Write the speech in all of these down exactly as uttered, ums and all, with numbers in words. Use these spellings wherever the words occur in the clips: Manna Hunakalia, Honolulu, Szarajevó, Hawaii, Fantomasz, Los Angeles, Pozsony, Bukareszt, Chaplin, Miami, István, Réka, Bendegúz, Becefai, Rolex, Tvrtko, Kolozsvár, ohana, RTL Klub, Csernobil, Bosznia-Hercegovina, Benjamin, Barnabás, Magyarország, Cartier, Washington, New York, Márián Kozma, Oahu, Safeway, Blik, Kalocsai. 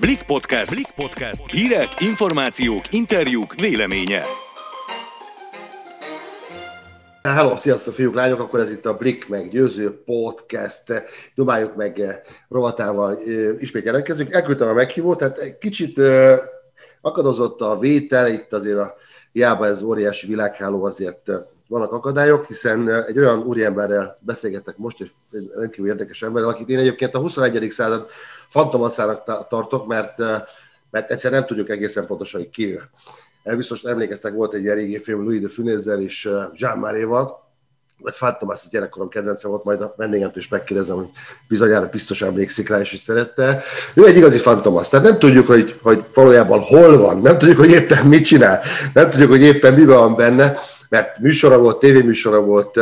Blik Podcast. Blik Podcast. Hírek, információk, interjúk, véleménye. Hello, sziasztok fiúk, lányok, akkor ez itt a Blik meggyőző podcast. Dobáljuk meg rovatával, ismét jelentkezünk. Elküldtem a meghívót, tehát egy kicsit akadozott a vétel, itt azért a hiába ez óriási világháló, azért vannak akadályok, hiszen egy olyan úriemberrel beszélgetek most, egy rendkívül érdekes emberrel, akit én egyébként a huszonegyedik század Fantomaszának tartok, mert, mert egyszer nem tudjuk egészen pontosan, hogy ki ő. Biztos emlékeztek, volt egy ilyen régi film Louis de Funès-zel és Jean Marais-val, vagy Fantomasz a gyerekkorom kedvence volt, majd a vendégemtől is megkérdezem, hogy bizonyára biztos emlékszik rá, és hogy szerette. Ő egy igazi Fantomasz, tehát nem tudjuk, hogy, hogy valójában hol van, nem tudjuk, hogy éppen mit csinál, nem tudjuk, hogy éppen miben van benne, mert műsora volt, tévéműsora volt,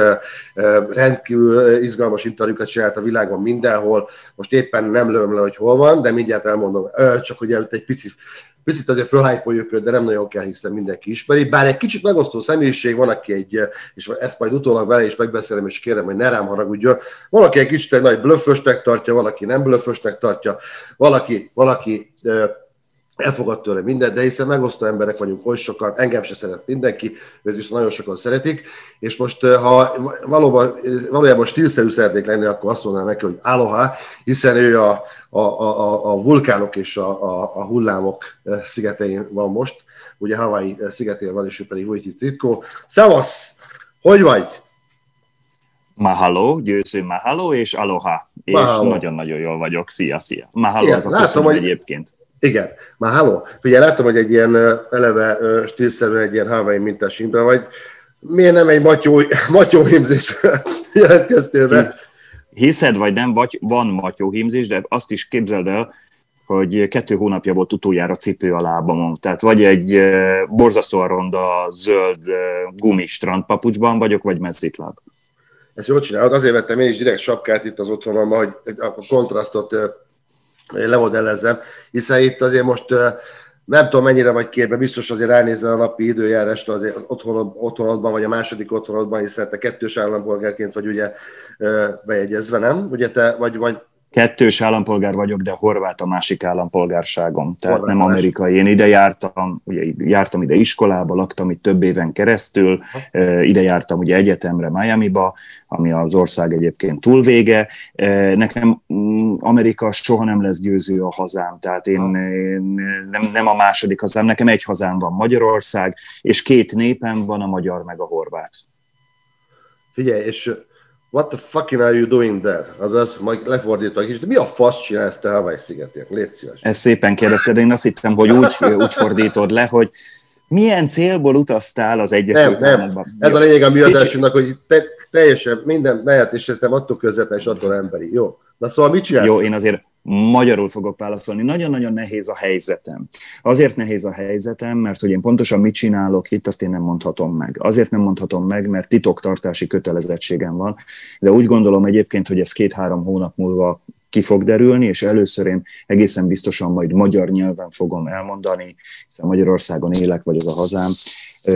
rendkívül izgalmas interjúkat csinált a világon mindenhol, most éppen nem lövöm le, hogy hol van, de mindjárt elmondom, csak hogy előtt egy pici, picit azért fölhájpoljuk őt, de nem nagyon kell, hiszen mindenki ismeri. Bár egy kicsit megosztó személyiség, van, aki egy, és ezt majd utólag vele is megbeszélem, és kérem, hogy ne rám haragudjon, van, aki egy kicsit egy nagy blöfösnek tartja, valaki nem blöfösnek tartja, valaki, valaki... elfogad tőle mindent, de hiszen megosztó emberek vagyunk oly sokan, engem se szeret mindenki, ez viszont nagyon sokan szeretik, és most ha valóban, valójában stílszerű szeretnék lenni, akkor azt mondanám neki, hogy aloha, hiszen ő a, a, a, a vulkánok és a, a, a hullámok szigetein van most, ugye Hawaii szigetén van, és ő pedig volt itt Tvrtko. Szevasz! Hogy vagy? Mahalo, győző mahalo és aloha, és mahalo. Nagyon-nagyon jól vagyok, szia, szia. Mahalo az a köszönöm egyébként. Igen, már háló. Figyelj, láttam, hogy egy ilyen eleve stílszerűen egy ilyen Hawaii mintás hímben vagy. Miért nem egy matyó, matyó hímzést jelentkeztél be? Hiszed vagy nem, vagy van matyó hímzés, de azt is képzeld el, hogy kettő hónapja volt utoljára cipő a lábamon. Tehát vagy egy borzasztóan ronda, zöld, gumis strandpapucsban vagyok, vagy mezitláb. Ezt jól csinálod, azért vettem én is direkt sapkát itt az otthonomban, hogy a kontrasztot lemodellezzem, hiszen itt azért most nem tudom mennyire vagy képben, biztos azért ránézzel a napi időjárásra azért otthonod, otthonodban, vagy a második otthonodban, hiszen te kettős állampolgárként vagy ugye bejegyezve, nem? Ugye te vagy... vagy... Kettős állampolgár vagyok, de horvát a másik állampolgárságom, tehát horvát nem amerikai. Én ide jártam, ugye jártam ide iskolába, laktam itt több éven keresztül, ha. Ide jártam ugye egyetemre Miamiba, ami az ország egyébként túlvége. Nekem Amerika soha nem lesz győző a hazám, tehát én, én nem, nem a második hazám, nekem egy hazám van, Magyarország, és két népem van, a magyar meg a horvát. Figyelj, és... What the fucking are you doing there? Azaz, majd lefordítva egy kicsit, de mi a fasz csinálsz te Hawaii szigetén? Légy szíves. Ezt szépen kérdezted, én azt hittem, hogy úgy, úgy fordítod le, hogy milyen célból utaztál az Egyesült Államokban. Ez a lényeg a mi adásunknak, hogy te, teljesen minden mehetésre nem attól közvetlen és attól emberi. Jó? Na szóval mit csinálsz? Jó, én azért magyarul fogok válaszolni. Nagyon-nagyon nehéz a helyzetem. Azért nehéz a helyzetem, mert hogy én pontosan mit csinálok itt, azt én nem mondhatom meg. Azért nem mondhatom meg, mert titoktartási kötelezettségem van, de úgy gondolom egyébként, hogy ez két-három hónap múlva ki fog derülni, és először én egészen biztosan majd magyar nyelven fogom elmondani, hiszen Magyarországon élek, vagy az a hazám.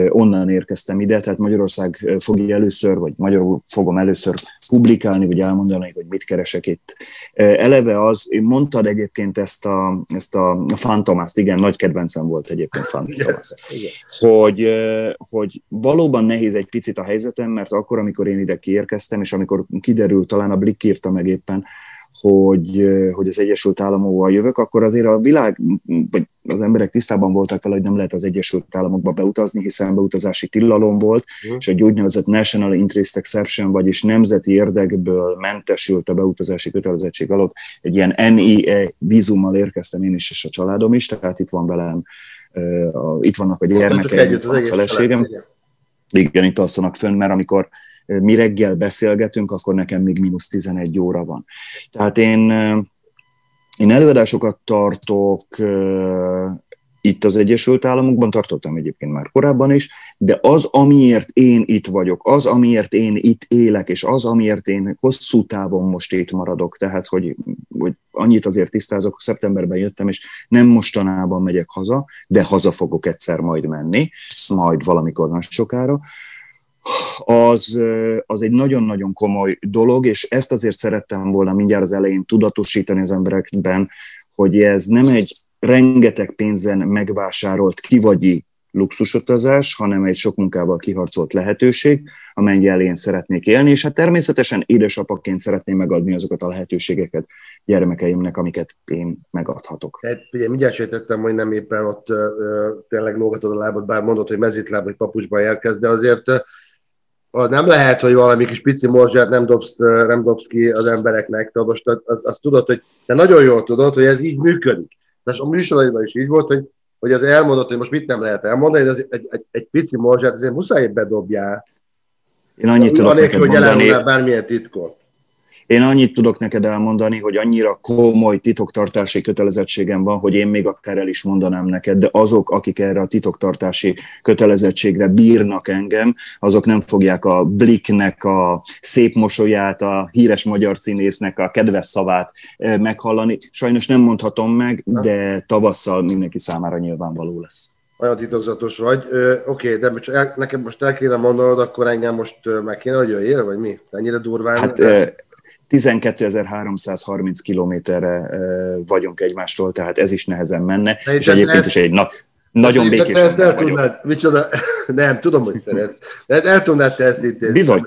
Onnan érkeztem ide, tehát Magyarország fogja először, vagy magyarul fogom először publikálni, vagy elmondani, hogy mit keresek itt. Eleve az, mondtad egyébként ezt a, ezt a Fantomászt, igen, nagy kedvencem volt egyébként Fantomasz, hogy, hogy valóban nehéz egy picit a helyzetem, mert akkor, amikor én ide kiérkeztem, és amikor kiderült, talán a Blik írta meg éppen, Hogy, hogy az Egyesült Államokban jövök, akkor azért a világ, vagy az emberek tisztában voltak vele, hogy nem lehet az Egyesült Államokba beutazni, hiszen beutazási tilalom volt, mm. és egy úgynevezett National Interest Exception, vagyis nemzeti érdekből mentesült a beutazási kötelezettség alatt. Egy ilyen en i e vízummal érkeztem én is, és a családom is, tehát itt van velem, itt vannak a gyermekeim, itt van a feleségem. Igen, itt alszanak fönn, mert amikor mi reggel beszélgetünk, akkor nekem még mínusz tizenegy óra van. Tehát én, én előadásokat tartok itt az Egyesült Államokban, tartottam egyébként már korábban is, de az, amiért én itt vagyok, az, amiért én itt élek, és az, amiért én hosszú távon most itt maradok, tehát, hogy, hogy annyit azért tisztázok, szeptemberben jöttem, és nem mostanában megyek haza, de haza fogok egyszer majd menni, majd valamikor nagy sokára, Az, az egy nagyon-nagyon komoly dolog, és ezt azért szerettem volna mindjárt az elején tudatosítani az emberekben, hogy ez nem egy rengeteg pénzen megvásárolt kivagyi luxusutazás, hanem egy sok munkával kiharcolt lehetőség, amennyi elén szeretnék élni, és hát természetesen édesapaként szeretném megadni azokat a lehetőségeket gyermekeimnek, amiket én megadhatok. Tehát ugye mindjárt sejtettem, hogy nem éppen ott ö, tényleg lógatod a lábad, bár mondod, hogy mezítláb, hogy papucsban elkezd, de azért ö, nem lehet, hogy valami kis pici morzsát nem dobsz, nem dobsz ki az embereknek. Tehát most azt, azt tudod, hogy te nagyon jól tudod, hogy ez így működik. Tehát a műsoraiban is így volt, hogy hogy az elmondott, hogy most mit nem lehet elmondani, de egy, egy, egy pici morzsát azért muszáj bedobjál. Én annyit tudok neked hogy elárulnál bármilyen titkot. Én annyit tudok neked elmondani, hogy annyira komoly titoktartási kötelezettségem van, hogy én még akár el is mondanám neked, de azok, akik erre a titoktartási kötelezettségre bírnak engem, azok nem fogják a Bliknek a szép mosolyát, a híres magyar színésznek a kedves szavát meghallani. Sajnos nem mondhatom meg, de tavasszal mindenki számára nyilvánvaló lesz. Olyan titokzatos vagy. Oké, okay, de el, nekem most el kéne mondanod, akkor engem most meg kéne, hogy jöjjél, vagy mi? Ennyire durván... Hát, tizenkétezer-háromszázharminc kilométerre vagyunk egymástól, tehát ez is nehezen menne, és egyébként ezt, is egy na, nagyon ezt békés ezt nem tudnád, micsoda, nem, tudom, hogy szeretsz. De el tudnád te ezt intézni. Bizony.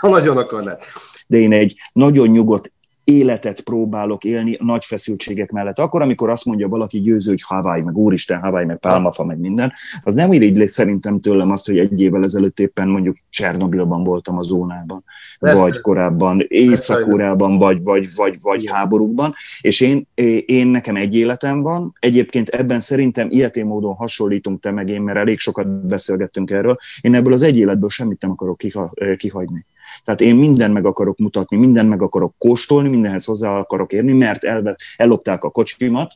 Ha nagyon akarnád. De én egy nagyon nyugodt életet próbálok élni nagy feszültségek mellett. Akkor, amikor azt mondja valaki győző, hogy Hawaii, meg úristen, Hawaii, meg pálmafa, meg minden, az nem irigyli szerintem tőlem azt, hogy egy évvel ezelőtt éppen mondjuk Csernobilban voltam a zónában, lesz, vagy korábban, Észak-Koreában, vagy, vagy, vagy, vagy háborúkban, és én, én nekem egy életem van. Egyébként ebben szerintem ilyetén módon hasonlítunk te meg én, mert elég sokat beszélgettünk erről. Én ebből az egy életből semmit nem akarok kiha, kihagyni. Tehát én mindent meg akarok mutatni, mindent meg akarok kóstolni, mindenhez hozzá akarok érni, mert elve, ellopták a kocsimat,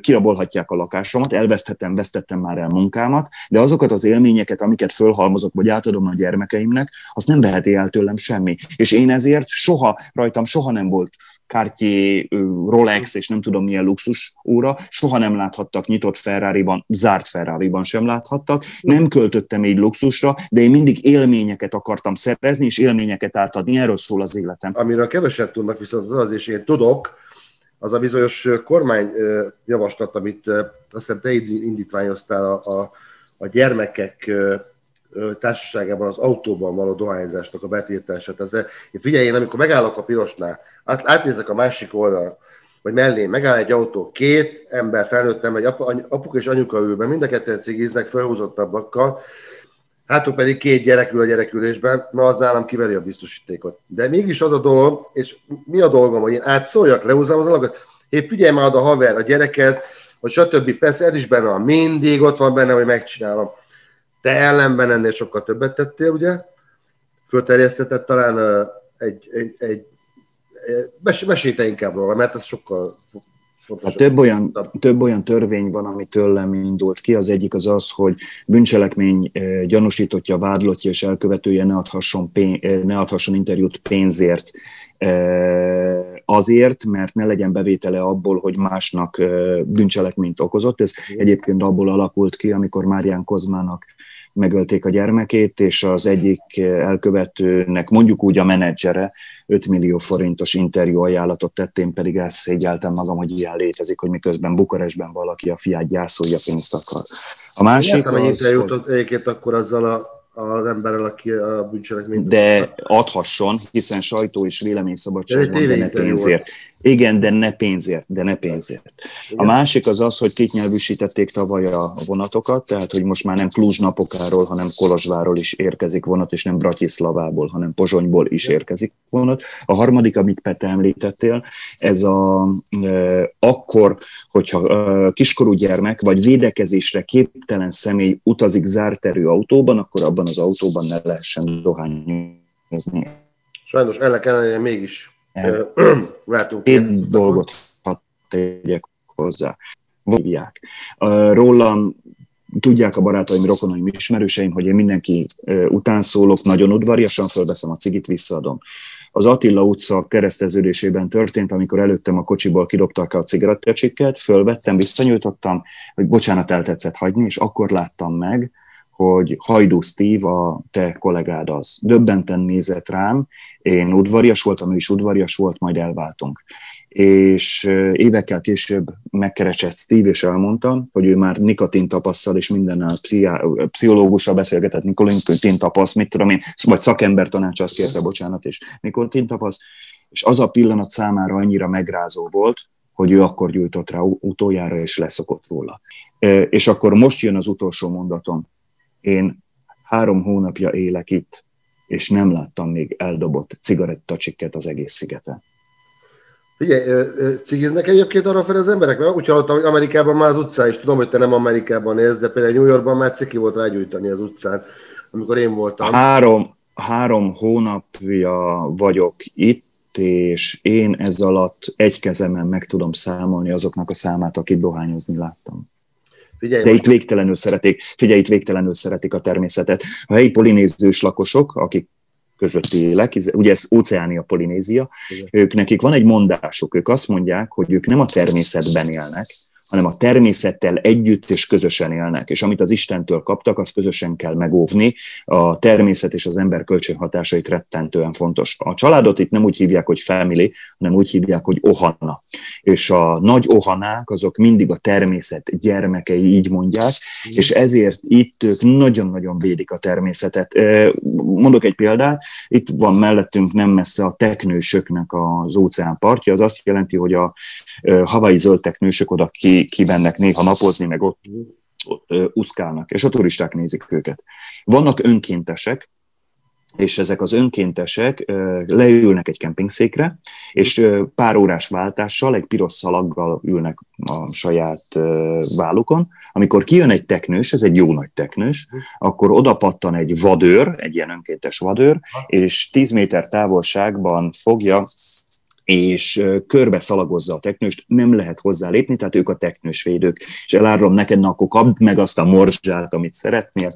kirabolhatják a lakásomat, elveszthetem, vesztettem már el munkámat, de azokat az élményeket, amiket fölhalmozok, vagy átadom a gyermekeimnek, azt nem veheti el tőlem semmi. És én ezért soha, rajtam soha nem volt Cartier, Rolex és nem tudom milyen luxus óra, soha nem láthattak nyitott Ferrariban, zárt Ferrariban sem láthattak, nem költöttem így luxusra, de én mindig élményeket akartam szerezni, és élményeket átadni, erről szól az életem. Amiről keveset tudnak viszont az, és én tudok, az a bizonyos kormányjavaslat, amit azt hiszem te indítványoztál a, a, a gyermekek társaságában az autóban való dohányzásnak a betiltását. Én figyelj, én amikor megállok a pirosnál, át, átnézek a másik oldalra, vagy mellé, megáll egy autó, két ember felnőttem, egy apu, apuk és anyuka ülben, mind a ketten cigiznek, felhúzottabbakkal, hátul pedig két gyerekül a gyerekülésben, na az nálam kiveri a biztosítékot. De mégis az a dolog, és mi a dolgom, hogy én átszóljak, lehúzzam az alakat, én figyelj már oda haver, a gyereket, vagy stb. Persze, ez is benne van, mindig ott van benne, hogy megcsinálom. Te ellenben ennél sokkal többet tettél, ugye? Fölterjesztetett talán egy... egy, egy mesélj te inkább róla, mert ez sokkal... Hát több, olyan, több olyan törvény van, ami tőlem indult ki. Az egyik az az, hogy bűncselekmény gyanúsítottja, vádlottja és elkövetője ne adhasson, pénz, ne adhasson interjút pénzért. Azért, mert ne legyen bevétele abból, hogy másnak bűncselekményt okozott. Ez egyébként abból alakult ki, amikor Márián Kozmának megölték a gyermekét, és az egyik elkövetőnek, mondjuk úgy a menedzsere, öt millió forintos interjú ajánlatot tett, én pedig elszégyeltem magam, hogy ilyen létezik, hogy miközben Bukarestben valaki a fiát gyászolja, pénzt akar. A másik az, hogy... jutott egyébként akkor azzal a az emberrel, aki a bűncselekményt... De adhasson, hiszen sajtó és véleményszabadság van, de ne pénzért. Igen, de ne pénzért, de ne pénzért. Igen. A másik az az, hogy kétnyelvűsítették tavaly a vonatokat, tehát hogy most már nem Kluzs-Napokáról, hanem Kolozsvárról is érkezik vonat, és nem Bratislavából, hanem Pozsonyból is érkezik vonat. A harmadik, amit Pete említettél, ez a, e, akkor, hogyha e, kiskorú gyermek vagy védekezésre képtelen személy utazik zárterű autóban, akkor abban az autóban ne lehessen dohányozni. Sajnos ennek ellenére mégis két dolgot hadd tegyek hozzá. Vívják. Rólam tudják a barátaim, rokonaim, ismerőseim, hogy én mindenki után szólok, nagyon udvariasan fölveszem a cigit, visszaadom. Az Attila utca kereszteződésében történt, amikor előttem a kocsiból kidobtak a cigarettacsikket, fölvettem, visszanyújtottam, hogy bocsánat, el tetszett hagyni, és akkor láttam meg, hogy Hajdú Steve, a te kollégád az. Döbbenten nézett rám, én udvarias voltam, ő is udvarias volt, majd elváltunk. És évekkel később megkeresett Steve, és elmondta, hogy ő már nikotin tapasszal, és mindennel pszichológussal beszélgetett, nikotin tapasz, mit tudom én, vagy szakember tanács, azt kérte, bocsánat, és nikotin tapasz. És az a pillanat számára annyira megrázó volt, hogy ő akkor gyújtott rá utoljára, és leszokott róla. És akkor most jön az utolsó mondatom. Én három hónapja élek itt, és nem láttam még eldobott cigarettacsikket az egész szigeten. Figyelj, cigiznek egyébként arra fel az emberek? Mert úgy hallottam, hogy Amerikában már az utcán is, tudom, hogy te nem Amerikában élsz, de például New Yorkban már ciki volt rágyújtani az utcán, amikor én voltam. Három, három hónapja vagyok itt, és én ez alatt egy kezemen meg tudom számolni azoknak a számát, akit dohányozni láttam. Figyelj, de itt végtelenül szeretik, figyelj, itt végtelenül szeretik a természetet. A helyi polinéziós lakosok, akik között élek, ugye ez Óceánia, Polinézia, ők, nekik van egy mondásuk, ők azt mondják, hogy ők nem a természetben élnek, hanem a természettel együtt és közösen élnek, és amit az Istentől kaptak, azt közösen kell megóvni. A természet és az ember kölcsönhatásait rettentően fontos. A családot itt nem úgy hívják, hogy family, hanem úgy hívják, hogy ohana. És a nagy ohanák, azok mindig a természet gyermekei, így mondják, és ezért itt ők nagyon-nagyon védik a természetet. Mondok egy példát, itt van mellettünk nem messze a teknősöknek az óceánpartja, az azt jelenti, hogy a hawaii zöld teknősök oda ki kimennek néha napozni, meg ott, ott ö, uszkálnak, és a turisták nézik őket. Vannak önkéntesek, és ezek az önkéntesek ö, leülnek egy kempingszékre, és ö, pár órás váltással, egy piros szalaggal ülnek a saját ö, vállukon. Amikor kijön egy teknős, ez egy jó nagy teknős, akkor odapattan egy vadőr, egy ilyen önkéntes vadőr, és tíz méter távolságban fogja, és körbe szalagozza a teknőst, nem lehet hozzálépni, tehát ők a teknősvédők. És elárulom neked, na akkor kapd meg azt a morzsát, amit szeretnél,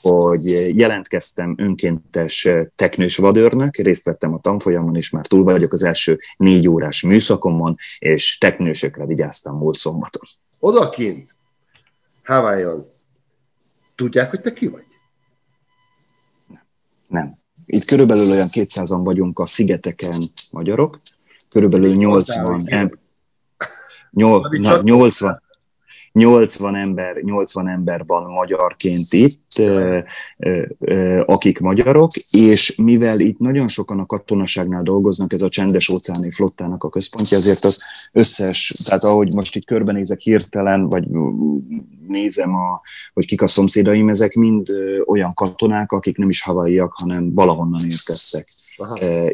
hogy jelentkeztem önkéntes teknősvadőrnek, részt vettem a tanfolyamon, és már túl vagyok az első négy órás műszakomon, és teknősökre vigyáztam múlt szombaton. Odakint, Hawaiion, tudják, hogy te ki vagy? Nem. nem. Itt körülbelül olyan kétszázan vagyunk a szigeteken magyarok, körülbelül nyolcvan ember van magyarként itt, akik magyarok, és mivel itt nagyon sokan a katonaságnál dolgoznak, ez a csendes óceáni flottának a központja, ezért az összes, tehát ahogy most itt körbenézek hirtelen, vagy nézem, a, hogy kik a szomszédaim, ezek mind olyan katonák, akik nem is hawaiiak, hanem valahonnan érkeztek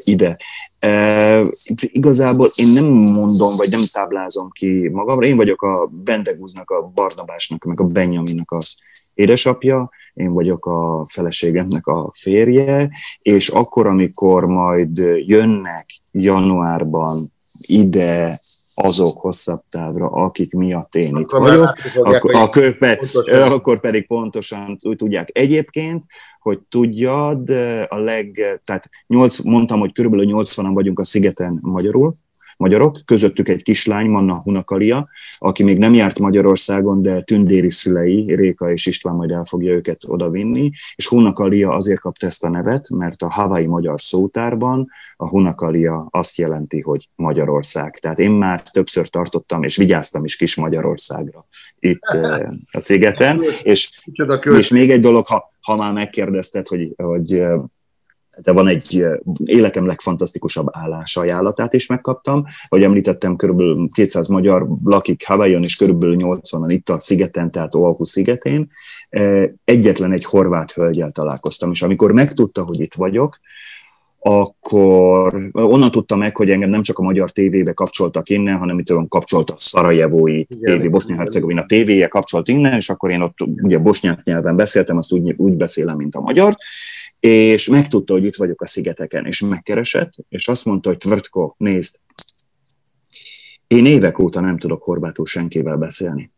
ide. E, igazából én nem mondom, vagy nem táblázom ki magamra, én vagyok a Bendegúznak, a Barnabásnak, meg a Benjaminnak az édesapja, én vagyok a feleségemnek a férje, és akkor, amikor majd jönnek januárban ide azok hosszabb távra, akik miatt én itt akkor vagyok, ak- ak- pontosan. Akkor pedig pontosan tudják. Egyébként, hogy tudjad, a leg, tehát nyolc, mondtam, hogy körülbelül nyolcvanan vagyunk a szigeten magyarul, magyarok, közöttük egy kislány, Manna Hunakalia, aki még nem járt Magyarországon, de tündéri szülei, Réka és István majd el fogja őket odavinni, és Hunakalia azért kapta ezt a nevet, mert a Hawaii magyar szótárban a Hunakalia azt jelenti, hogy Magyarország. Tehát én már többször tartottam, és vigyáztam is kis Magyarországra itt a szigeten, és, és még egy dolog, ha, ha már megkérdezted, hogy, hogy de van egy életem legfantasztikusabb állásajánlatát is megkaptam, ahogy említettem, körülbelül kétszáz magyar lakik Hawaiion, és körülbelül nyolcvanan itt a szigeten, tehát Oahu szigetén. Egyetlen egy horvát hölgyel találkoztam, és amikor megtudta, hogy itt vagyok, akkor onnan tudta meg, hogy engem nem csak a magyar tévébe kapcsoltak innen, hanem itt olyan kapcsolt a szarajevói tévé, Bosznia-Hercegovina tévéje kapcsolt innen, és akkor én ott ugye bosnyák nyelven beszéltem, azt úgy, úgy beszélem, mint a magyar, és megtudta, hogy itt vagyok a szigeteken, és megkeresett, és azt mondta, hogy Tvrtko, nézd, én évek óta nem tudok horvátul senkivel beszélni.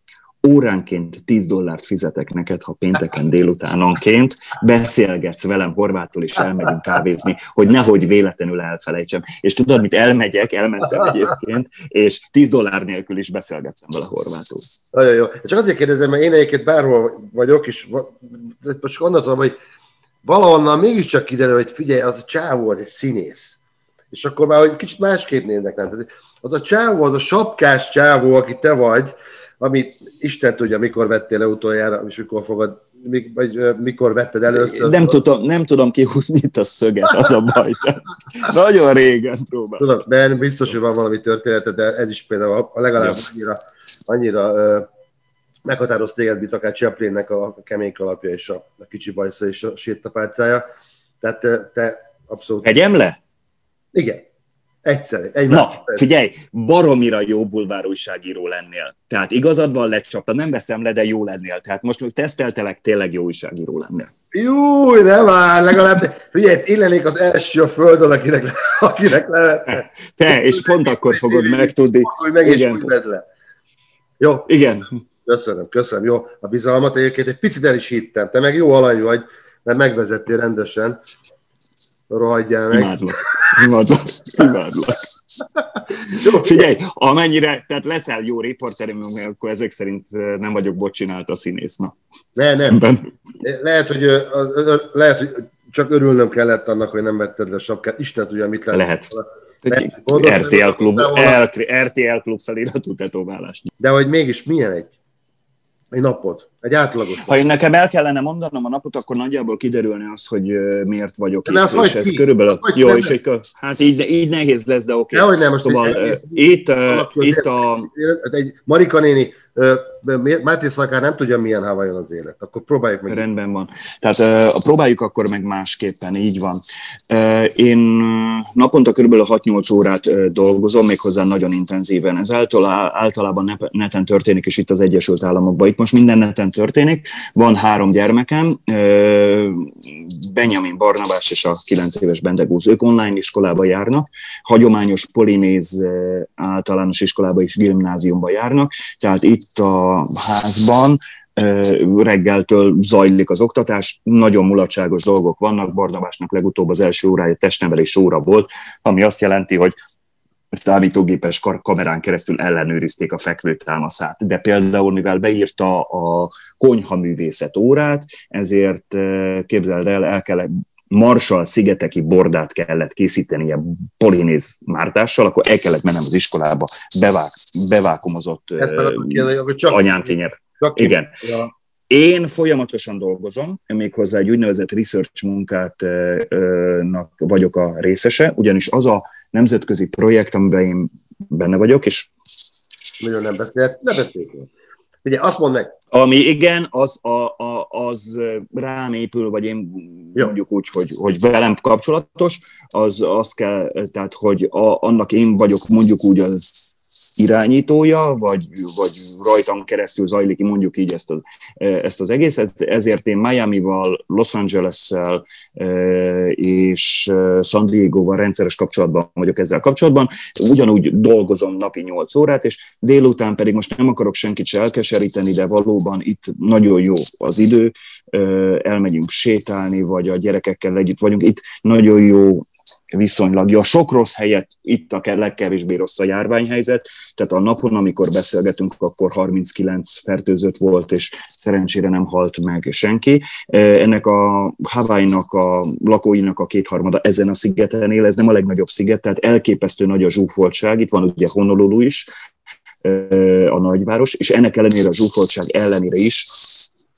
Óránként tíz dollárt fizetek neked, ha pénteken délutánonként beszélgetsz velem horvátul, és elmegyünk kávézni, hogy nehogy véletlenül elfelejtsem. És tudod, mit elmegyek, elmentem egyébként, és tíz dollár nélkül is beszélgettem vele horvátul. Nagyon jó. Csak azért kérdezem, mert én egyébként bárhol vagyok, és csak annak tudom, hogy valahonnan mégiscsak kiderül, hogy figyelj, az a csávó, az egy színész. És akkor már hogy kicsit másképp néznek, nem? Az a csávó, az a sapkás csávó, aki te vagy, amit Isten tudja, mikor vettél le utoljára, és mikor fogod, vagy mikor vetted először. Nem tudom, nem tudom kihúzni itt a szöget, az a baj. Nagyon régen próbáltam. Tudom, ben, biztos, hogy van valami története, de ez is például legalább annyira, annyira meghatároz téged, mint akár Chaplinnek a kemény kalapja, és a kicsi bajsza, és a sétapálcája. Tehát te abszolút... Egyem le? Igen. Egyszer. Egy Na, figyelj, baromira jó bulvár újságíró lennél. Tehát igazad van, lecsaptad, nem veszem le, de jó lennél. Tehát most még teszteltelek, tényleg jó újságíró lennél. Júj, de már, legalább, figyelj, én lennék az első a földön, akinek, akinek lehetne. Te, és pont akkor fogod megtudni. Hogy meg is úgy vedd le. Jó. Igen. Köszönöm, köszönöm. Jó, a bizalmat egyébként egy picit el is hittem. Te meg jó alany vagy, mert megvezettél rendesen. Rohadjál meg. Imádlak. Imádlak. Imádlak. Figyelj, amennyire, tehát leszel jó riporterim, akkor ezek szerint nem vagyok bocsinált a színész. Na. Ne, nem. Lehet hogy, lehet, hogy csak örülnöm kellett annak, hogy nem vetted le sapkát. Isten tudja, mit lehet. Lehet. Lehet gondos, er té el Klub, er té el Klub feliratú tetoválás. De hogy mégis milyen egy? Egy napot? Egy átlagos? Ha én nekem el kellene mondanom a napot, akkor nagyjából kiderülne az, hogy miért vagyok de itt, és ez ki? Körülbelül... Jó, és egy, hát így, így nehéz lesz, de oké. Okay. Nem, most szóval egy, itt, itt, itt a... Egy Marika néni, Máté Szakár nem tudja, milyen Hawaiion az élet. Akkor próbáljuk meg. Rendben van. Tehát próbáljuk akkor meg másképpen, így van. Én naponta körülbelül hat-nyolc órát dolgozom, méghozzá nagyon intenzíven. Ez általában neten történik, és itt az Egyesült Államokban. Itt most minden neten történik. Van három gyermekem, Benjamin, Barnabás és a kilenc éves Bendegúz. Ők online iskolába járnak, hagyományos polinéz általános iskolába és gimnáziumba járnak, tehát itt a házban reggeltől zajlik az oktatás, nagyon mulatságos dolgok vannak. Barnabásnak legutóbb az első órája testnevelés óra volt, ami azt jelenti, hogy számítógépes kamerán keresztül ellenőrizték a fekvő támaszát. De például, mivel beírta a konyhaművészet órát, ezért képzeld el, el kell, Marshall-szigeteki bordát kellett készítenie polinéz mártással, akkor el kellett mennem az iskolába, bevák, bevákumozott anyámkényebb. Igen. Ja. Én folyamatosan dolgozom, méghozzá egy úgynevezett research munkátnak vagyok a részese, ugyanis az a nemzetközi projekt, amiben én benne vagyok, és... Nagyon nem beszélt, ne beszéljünk. Ugye, azt mondd meg. Ami igen, az, a, a, az rám épül, vagy én Jó. mondjuk úgy, hogy, hogy velem kapcsolatos, az, az kell, tehát, hogy a, annak én vagyok mondjuk úgy az irányítója, vagy, vagy rajtam keresztül zajlik, mondjuk így ezt az, ezt az egész. Ez, ezért én Miamival, Los Angeles-szel és San Diego-val rendszeres kapcsolatban vagyok ezzel kapcsolatban. Ugyanúgy dolgozom napi nyolc órát, és délután pedig most nem akarok senkit se elkeseríteni, de valóban itt nagyon jó az idő. Elmegyünk sétálni, vagy a gyerekekkel együtt vagyunk. Itt nagyon jó viszonylag. Ja, sok rossz helyet, itt a legkevésbé rossz a járványhelyzet, tehát a napon, amikor beszélgetünk, akkor harminckilenc fertőzött volt, és szerencsére nem halt meg senki. Ennek a Hawaii-nak, a lakóinak a kétharmada ezen a szigeten él, ez nem a legnagyobb sziget, tehát elképesztő nagy a zsúfoltság, itt van ugye Honolulu is, a nagyváros, és ennek ellenére a zsúfoltság ellenére is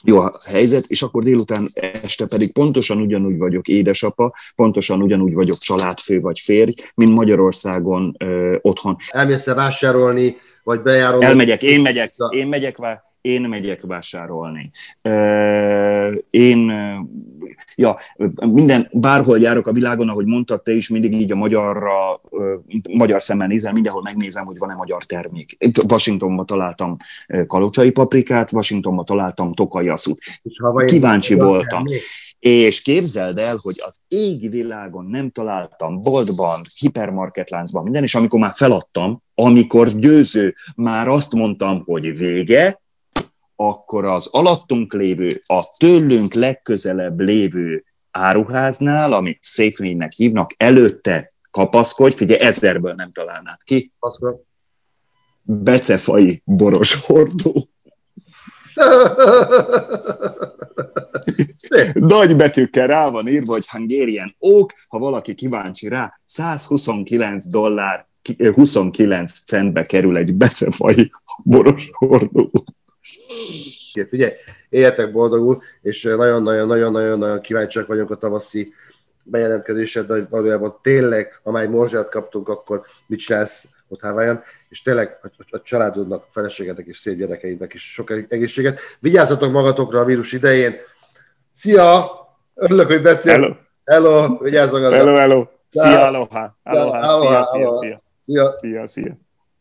jó a helyzet, és akkor délután este pedig pontosan ugyanúgy vagyok édesapa, pontosan ugyanúgy vagyok családfő vagy férj, mint Magyarországon ö, otthon. Elmész vásárolni, vagy bejárolni? Elmegyek, én megyek, én megyek, én megyek vásárolni. Ö, én, ja, minden, bárhol járok a világon, ahogy mondtad te is, mindig így a magyarra, ö, magyar szemmel nézem, mindenhol megnézem, hogy van-e magyar termék. Washingtonban találtam kalocsai paprikát, Washingtonban találtam tokajaszút. Kíváncsi voltam. Termék? És képzeld el, hogy az égi világon nem találtam boltban, hipermarketláncban, minden, és amikor már feladtam, amikor győző, már azt mondtam, hogy vége, akkor az alattunk lévő, a tőlünk legközelebb lévő áruháznál, amit Safeway-nek hívnak, előtte kapaszkodj, figyelj, ezerből nem találnád ki. Becefai boros hordó. Nagy betűkkel rá van írva, hogy Hungarian Oak, ha valaki kíváncsi rá, száz huszonkilenc dollár, huszonkilenc centbe kerül egy becefai boros hordó. Figyelj, éljetek boldogul, és nagyon-nagyon-nagyon-nagyon kíváncsiak vagyunk a tavaszi bejelentkezésed, de valójában tényleg, ha már egy morzsát kaptunk, akkor mit csinálsz ott Hawaiian, és tényleg a, a, a családodnak, feleségednek és szép gyerekeidnek is sok egészséget. Vigyázzatok magatokra a vírus idején. Szia! Örülök, hogy beszélsz. Hello. Hello, vigyázzatok. Hello, hello. Szia, aloha. Aloha, szia, szia, szia. Szia, szia.